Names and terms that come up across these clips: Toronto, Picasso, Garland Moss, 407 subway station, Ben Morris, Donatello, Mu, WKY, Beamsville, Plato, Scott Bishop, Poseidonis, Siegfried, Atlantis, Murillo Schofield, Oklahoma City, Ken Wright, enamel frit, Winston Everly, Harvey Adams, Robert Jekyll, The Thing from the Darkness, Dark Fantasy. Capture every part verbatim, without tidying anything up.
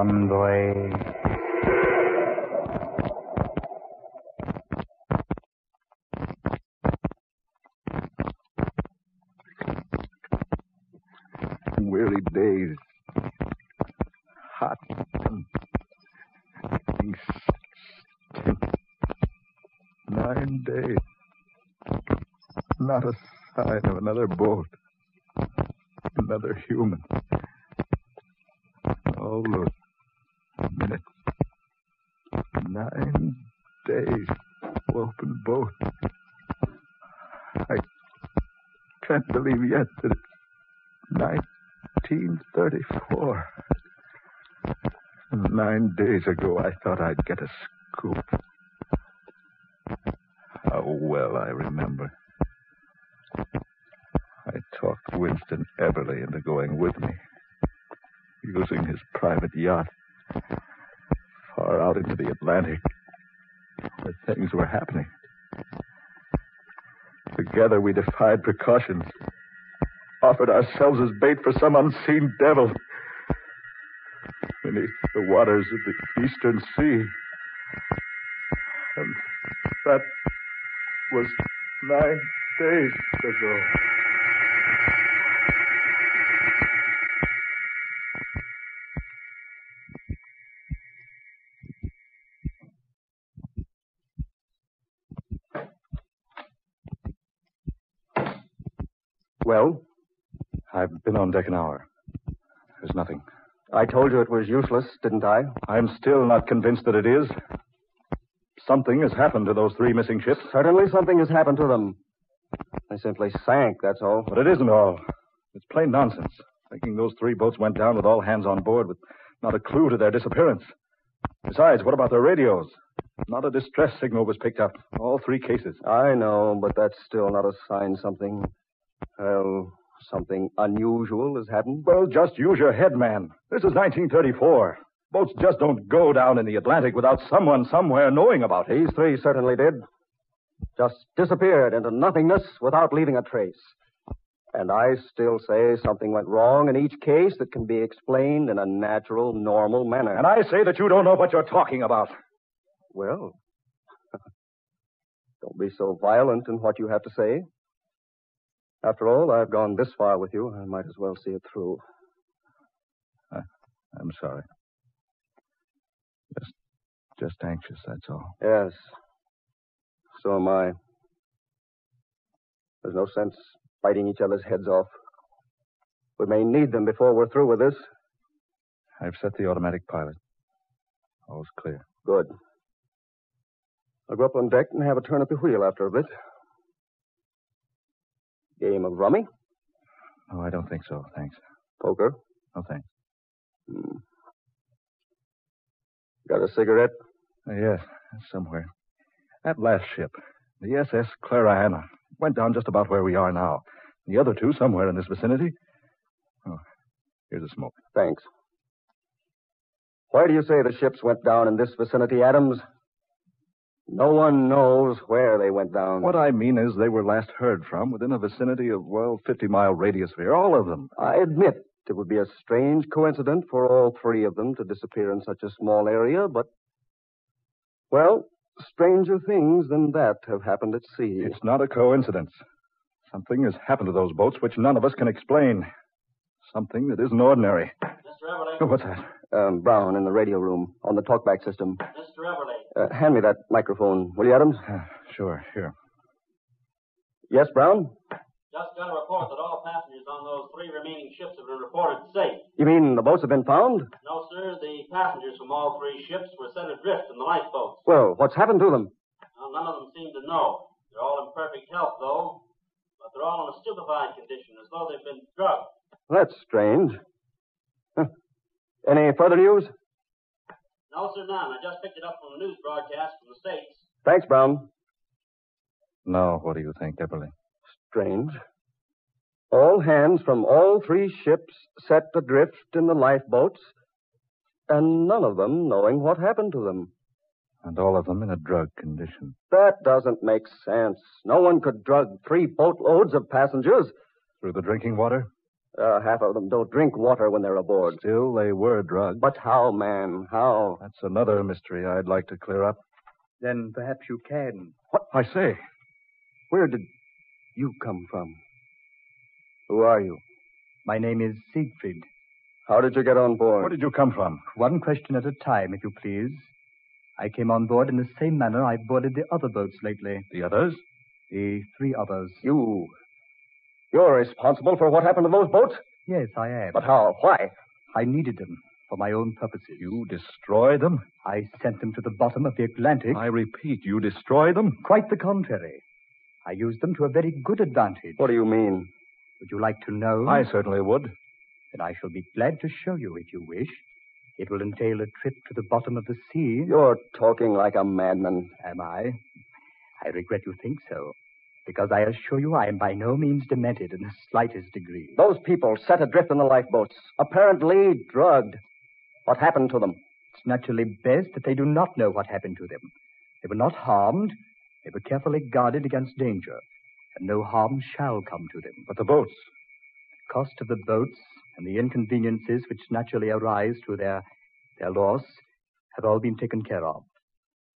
someday. Weary days, hot and nine days, not a sign of another boat, another human. Oh, look, a minute, nine days, open boat. I can't believe yet that it's night. nineteen thirty-four. Nine days ago, I thought I'd get a scoop. How well I remember. I talked Winston Everly into going with me, using his private yacht far out into the Atlantic, where things were happening. Together, we defied precautions. Offered ourselves as bait for some unseen devil. Beneath the waters of the Eastern Sea. And that was nine days ago. Well? I've been on deck an hour. There's nothing. I told you it was useless, didn't I? I'm still not convinced that it is. Something has happened to those three missing ships. Certainly something has happened to them. They simply sank, that's all. But it isn't all. It's plain nonsense. Thinking those three boats went down with all hands on board with not a clue to their disappearance. Besides, what about their radios? Not a distress signal was picked up. All three cases. I know, but that's still not a sign something... Well... Something unusual has happened? Well, just use your head, man. This is nineteen thirty-four. Boats just don't go down in the Atlantic without someone somewhere knowing about it. These three certainly did. Just disappeared into nothingness without leaving a trace. And I still say something went wrong in each case that can be explained in a natural, normal manner. And I say that you don't know what you're talking about. Well, don't be so violent in what you have to say. After all, I've gone this far with you. I might as well see it through. I, I'm sorry. Just, just anxious, that's all. Yes. So am I. There's no sense biting each other's heads off. We may need them before we're through with this. I've set the automatic pilot. All's clear. Good. I'll go up on deck and have a turn at the wheel after a bit. Game of rummy? No, I don't think so, thanks. Poker? No, thanks. Hmm. Got a cigarette? Uh, yes, somewhere. That last ship, the S S Clara Anna, went down just about where we are now. The other two somewhere in this vicinity. Oh, here's a smoke. Thanks. Why do you say the ships went down in this vicinity, Adams? No one knows where they went down. What I mean is they were last heard from within a vicinity of, well, fifty-mile radius here, all of them. I admit it would be a strange coincidence for all three of them to disappear in such a small area, but, well, stranger things than that have happened at sea. It's not a coincidence. Something has happened to those boats which none of us can explain. Something that isn't ordinary. Mister Everly. Oh, what's that? Um, Brown in the radio room on the talkback system. Mister Everly. Uh, hand me that microphone, will you, Adams? Uh, sure, here. Yes, Brown? Just got a report that all passengers on those three remaining ships have been reported safe. You mean the boats have been found? No, sir. The passengers from all three ships were sent adrift in the lifeboats. Well, what's happened to them? Well, none of them seem to know. They're all in perfect health, though. But they're all in a stupefied condition, as though they've been drugged. That's strange. Huh. Any further news? No, sir, none. I just picked it up from a news broadcast from the States. Thanks, Brown. Now, what do you think, Everly? Strange. All hands from all three ships set adrift in the lifeboats, and none of them knowing what happened to them. And all of them in a drug condition. That doesn't make sense. No one could drug three boatloads of passengers. Through the drinking water? Uh, half of them don't drink water when they're aboard. Still, they were drugged. But how, man? How? That's another mystery I'd like to clear up. Then perhaps you can. What? I say, where did you come from? Who are you? My name is Siegfried. How did you get on board? Where did you come from? One question at a time, if you please. I came on board in the same manner I boarded the other boats lately. The others? The three others. You... You're responsible for what happened to those boats? Yes, I am. But how? Why? I needed them for my own purposes. You destroyed them? I sent them to the bottom of the Atlantic. I repeat, you destroyed them? Quite the contrary. I used them to a very good advantage. What do you mean? Would you like to know? I certainly would. Then I shall be glad to show you, if you wish. It will entail a trip to the bottom of the sea. You're talking like a madman. Am I? I regret you think so. Because I assure you I am by no means demented in the slightest degree. Those people set adrift in the lifeboats, apparently drugged. What happened to them? It's naturally best that they do not know what happened to them. They were not harmed. They were carefully guarded against danger. And no harm shall come to them. But the boats? The cost of the boats and the inconveniences which naturally arise to their, their loss have all been taken care of.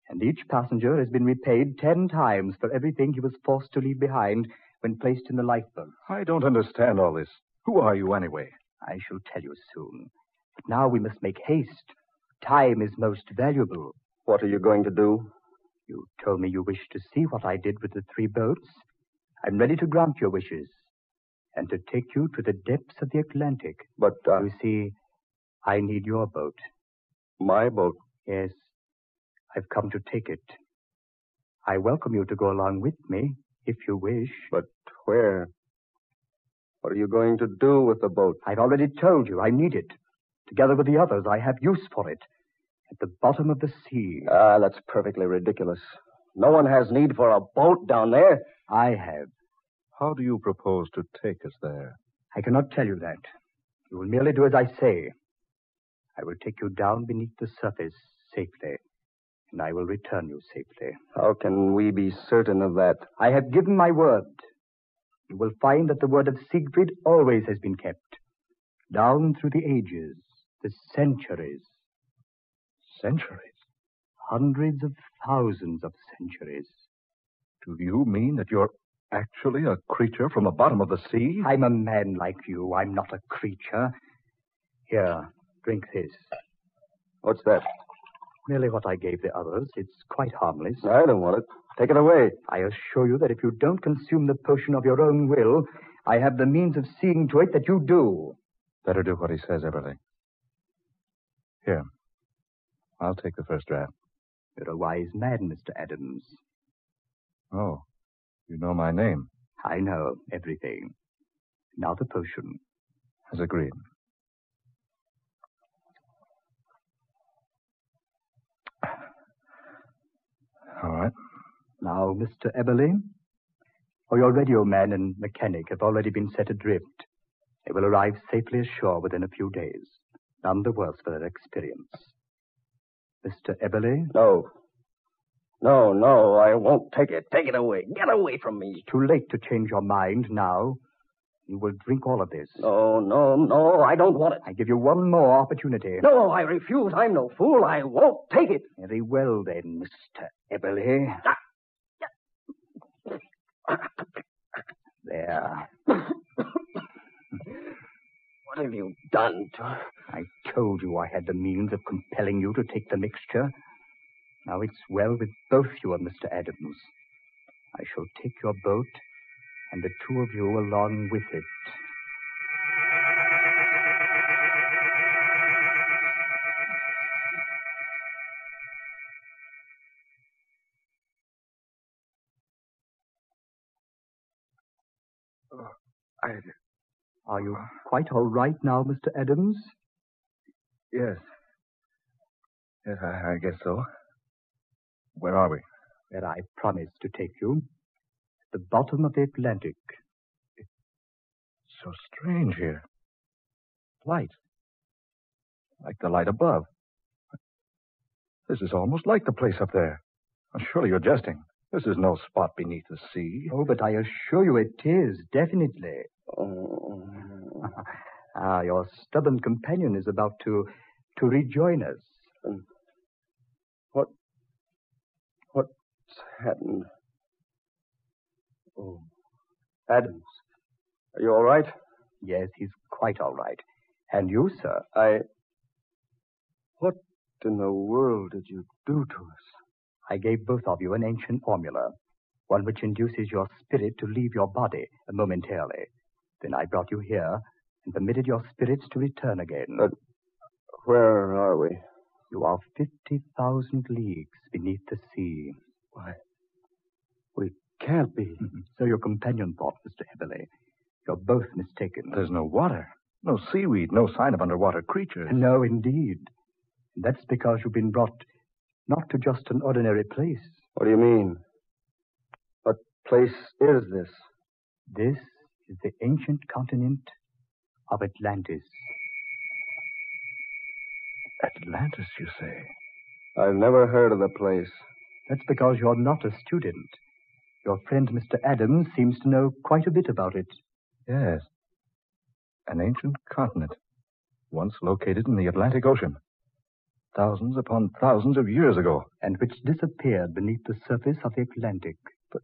And each passenger has been repaid ten times for everything he was forced to leave behind when placed in the lifeboat. I don't understand all this. Who are you, anyway? I shall tell you soon. But now we must make haste. Time is most valuable. What are you going to do? You told me you wished to see what I did with the three boats. I'm ready to grant your wishes and to take you to the depths of the Atlantic. But, uh... You see, I need your boat. My boat? Yes. I've come to take it. I welcome you to go along with me, if you wish. But where? What are you going to do with the boat? I've already told you I need it. Together with the others, I have use for it. At the bottom of the sea. Ah, that's perfectly ridiculous. No one has need for a boat down there. I have. How do you propose to take us there? I cannot tell you that. You will merely do as I say. I will take you down beneath the surface safely. And I will return you safely. How can we be certain of that? I have given my word. You will find that the word of Siegfried always has been kept. Down through the ages, the centuries. Centuries? Hundreds of thousands of centuries. Do you mean that you're actually a creature from the bottom of the sea? I'm a man like you. I'm not a creature. Here, drink this. What's that? Merely what I gave the others. It's quite harmless. I don't want it. Take it away. I assure you that if you don't consume the potion of your own will, I have the means of seeing to it that you do. Better do what he says, Everly. Here. I'll take the first draft. You're a wise man, Mister Adams. Oh. You know my name. I know everything. Now the potion. As agreed. All right. Now, Mister Everly, for your radio man and mechanic have already been set adrift. They will arrive safely ashore within a few days. None the worse for their experience. Mister Everly? No. No, no, I won't take it. Take it away. Get away from me. It's too late to change your mind now. You will drink all of this. No, no, no, I don't want it. I give you one more opportunity. No, I refuse. I'm no fool. I won't take it. Very well, then, Mister Everly. There. What have you done to her? I told you I had the means of compelling you to take the mixture. Now it's well with both you and Mister Adams. I shall take your boat... and the two of you along with it. Uh, I... Are you quite all right now, Mister Adams? Yes. Yes, I, I guess so. Where are we? Where I promised to take you. The bottom of the Atlantic. It's so strange here. Light. Like the light above. This is almost like the place up there. Surely you're jesting. This is no spot beneath the sea. Oh, but I assure you it is, definitely. Oh. Ah, your stubborn companion is about to to rejoin us. Um, what? What's happened? Oh, Adams, are you all right? Yes, he's quite all right. And you, sir? I... What in the world did you do to us? I gave both of you an ancient formula, one which induces your spirit to leave your body momentarily. Then I brought you here and permitted your spirits to return again. But where are we? You are fifty thousand leagues beneath the sea. Why? We can't be. So your companion thought, Mister Everly. You're both mistaken. There's no water, no seaweed, no sign of underwater creatures. No, indeed. And that's because you've been brought not to just an ordinary place. What do you mean? What place is this? This is the ancient continent of Atlantis. Atlantis, you say? I've never heard of the place. That's because you're not a student. Your friend, Mister Adams, seems to know quite a bit about it. Yes. An ancient continent, once located in the Atlantic Ocean, thousands upon thousands of years ago. And which disappeared beneath the surface of the Atlantic. But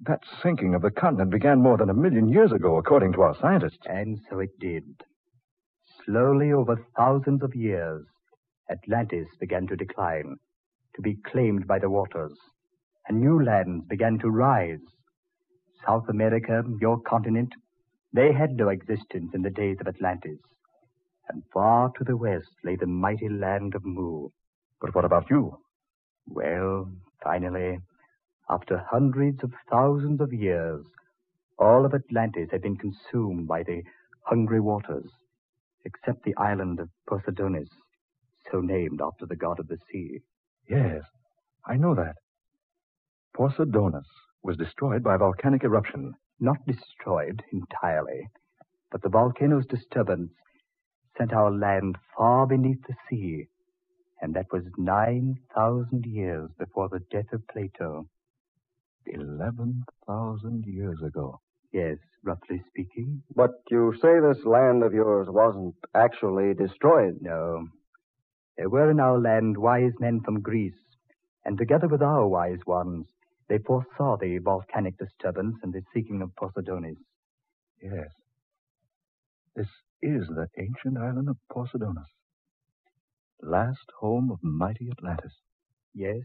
that sinking of the continent began more than a million years ago, according to our scientists. And so it did. Slowly, over thousands of years, Atlantis began to decline, to be claimed by the waters, and new lands began to rise. South America, your continent, they had no existence in the days of Atlantis. And far to the west lay the mighty land of Mu. But what about you? Well, finally, after hundreds of thousands of years, all of Atlantis had been consumed by the hungry waters, except the island of Poseidonis, so named after the god of the sea. Yes, I know that. Poseidonis was destroyed by volcanic eruption. Not destroyed entirely, but the volcano's disturbance sent our land far beneath the sea, and that was nine thousand years before the death of Plato. eleven thousand years ago. Yes, roughly speaking. But you say this land of yours wasn't actually destroyed. No. There were in our land wise men from Greece, and together with our wise ones, they foresaw the volcanic disturbance and the seeking of Poseidonis. Yes. This is the ancient island of Poseidonis, last home of mighty Atlantis. Yes.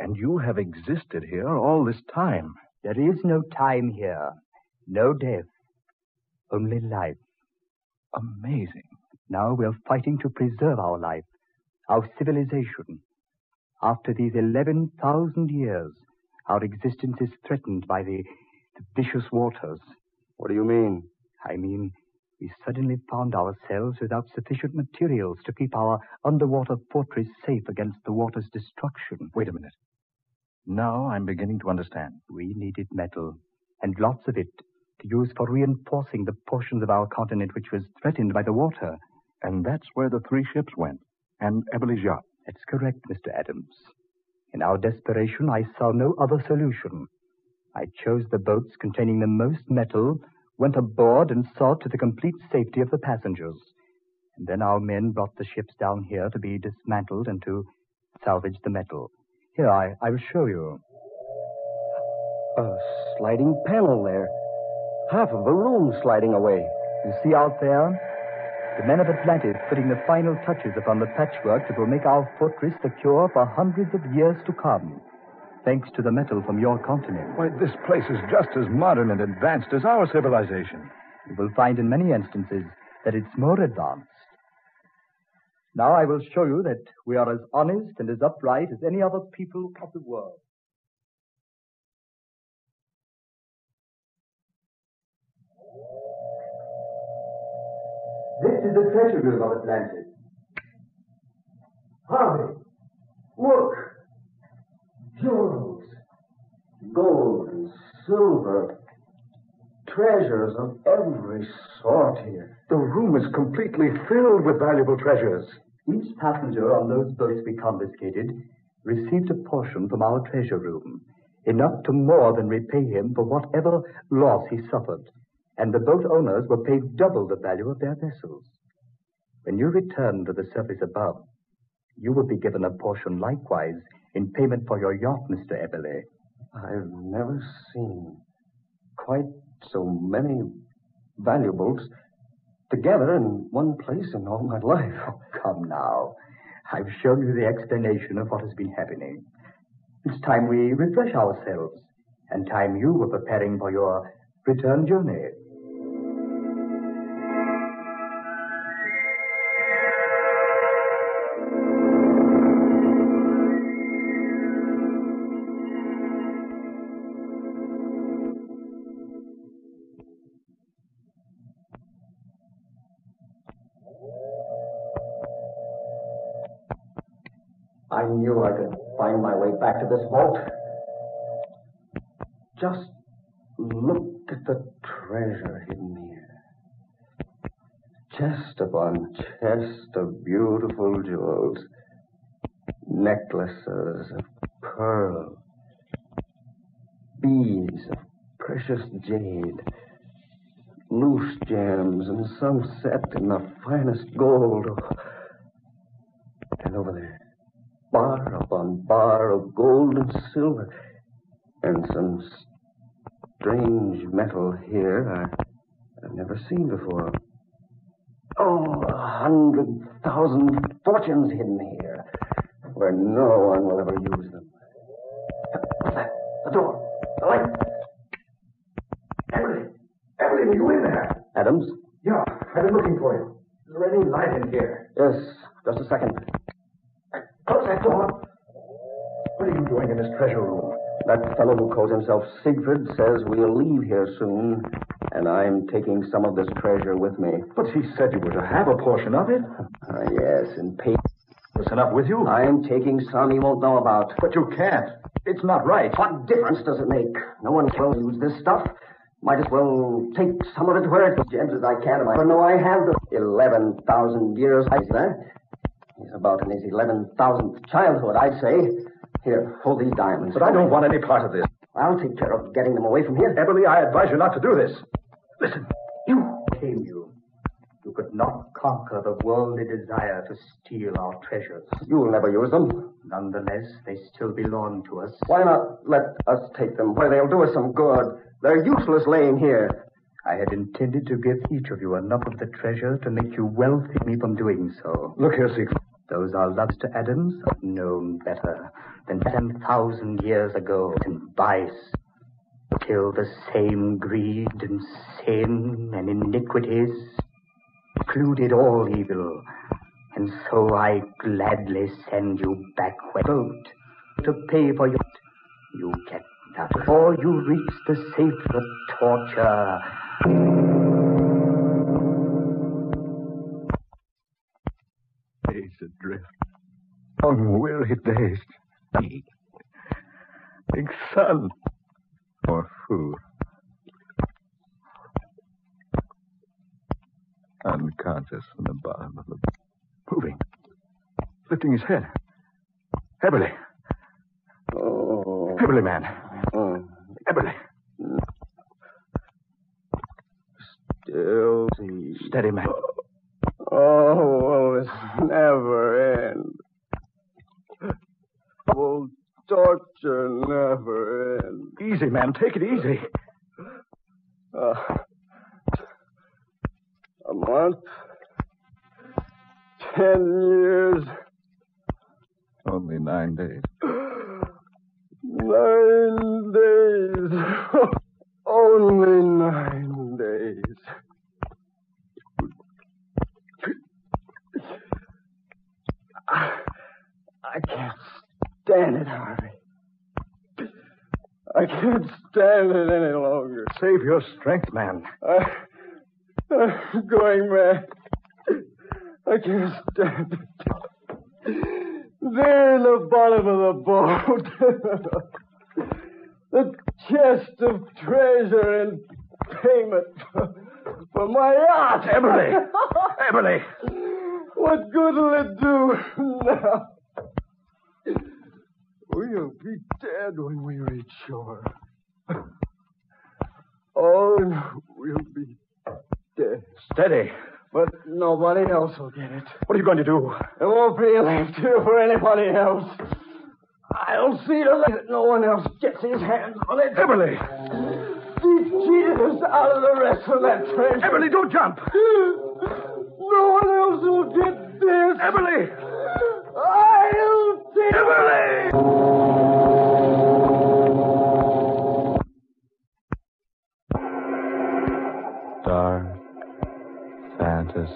And you have existed here all this time. There is no time here. No death. Only life. Amazing. Now we're fighting to preserve our life, our civilization. After these eleven thousand years, our existence is threatened by the, the vicious waters. What do you mean? I mean, we suddenly found ourselves without sufficient materials to keep our underwater fortress safe against the water's destruction. Wait a minute. Now I'm beginning to understand. We needed metal, and lots of it, to use for reinforcing the portions of our continent which was threatened by the water. And that's where the three ships went, and Everly's yacht. That's correct, Mister Adams. In our desperation, I saw no other solution. I chose the boats containing the most metal, went aboard and saw to the complete safety of the passengers. And then our men brought the ships down here to be dismantled and to salvage the metal. Here, I, I will show you. A sliding panel there. Half of a room sliding away. You see out there? The men of Atlantis putting the final touches upon the patchwork that will make our fortress secure for hundreds of years to come, thanks to the metal from your continent. Why, this place is just as modern and advanced as our civilization. You will find in many instances that it's more advanced. Now I will show you that we are as honest and as upright as any other people of the world. This is the treasure room of Atlantis. Harvey, look. Jewels, gold and silver, treasures of every sort here. The room is completely filled with valuable treasures. Each passenger on those boats we confiscated received a portion from our treasure room, enough to more than repay him for whatever loss he suffered. and the boat owners were paid double the value of their vessels. When you return to the surface above, you will be given a portion likewise in payment for your yacht, Mister Everly. I've never seen quite so many valuables together in one place in all my life. Oh, come now. I've shown you the explanation of what has been happening. It's time we refresh ourselves, and time you were preparing for your return journey. I knew I could find my way back to this vault. Just look at the treasure hidden here. Chest upon chest of beautiful jewels. Necklaces of pearl. Beads of precious jade. Loose gems and some set in the finest gold. And over there, bar upon bar of gold and silver, and some strange metal here I, I've never seen before. Oh, a hundred thousand fortunes hidden here, where no one will ever use them. The, the door, the light. Everly, Everly, are you in there? Adams? Yeah, I've been looking for you. Is there any light in here? Yes, just a second. Close that door. What are you doing in this treasure room? That fellow who calls himself Siegfried says we'll leave here soon, and I'm taking some of this treasure with me. But he said you were to have a portion of it. Uh, yes, and pay. Listen up with you. I'm taking some he won't know about. But you can't. It's not right. What difference does it make? No one can use this stuff. Might as well take some of it where it's gems as I can. I don't know I have the eleven thousand years. I there. He's about in his eleven thousandth childhood, I'd say. Here, hold these diamonds. But I don't want any part of this. I'll take care of getting them away from here. Everly, I advise you not to do this. Listen, you came you. You could not conquer the worldly desire to steal our treasures. You'll never use them. Nonetheless, they still belong to us. Why not let us take them where they'll do us some good? They're useless laying here. I had intended to give each of you enough of the treasure to make you well think me from doing so. Look here, Siegfried. Those are loves to Adams are known better than ten thousand years ago in vice. Till the same greed and sin and iniquities included all evil. And so I gladly send you back where boat to pay for you. You get that before you reach the safe of torture. Days adrift, long weary days, big sun, or food, unconscious in the bottom of the moving, lifting his head. Everly, oh. Everly, man, oh. Everly. Still steady, man. Oh, will this never end? Will torture never end? Easy, man. Take it easy. Uh, a month, ten years, only nine days. Nine days. Only nine days. I, I can't stand it, Harvey. I can't stand it any longer. Save your strength, man. I, I'm going mad. I can't stand it. There in the bottom of the boat. The chest of treasure and payment for, for my yacht. Everly! Everly! What good will it do now? We'll be dead when we reach shore. All we'll be dead. Steady. But nobody else will get it. What are you going to do? There won't be left here for anybody else. I'll see to it that no one else gets his hands on it. Everly! He cheated us out of the rest of that treasure. Everly, don't jump! No one else will get this. Everly! I'll take it! Everly! Dark Fantasy.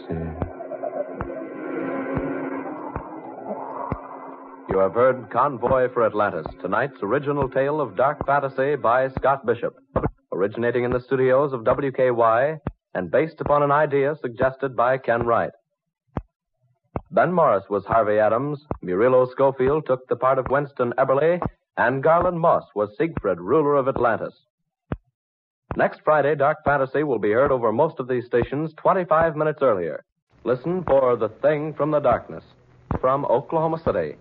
You have heard Convoy for Atlantis, tonight's original tale of Dark Fantasy by Scott Bishop, originating in the studios of W K Y and based upon an idea suggested by Ken Wright. Ben Morris was Harvey Adams, Murillo Schofield took the part of Winston Everly, and Garland Moss was Siegfried, ruler of Atlantis. Next Friday, Dark Fantasy will be heard over most of these stations twenty-five minutes earlier. Listen for The Thing from the Darkness from Oklahoma City.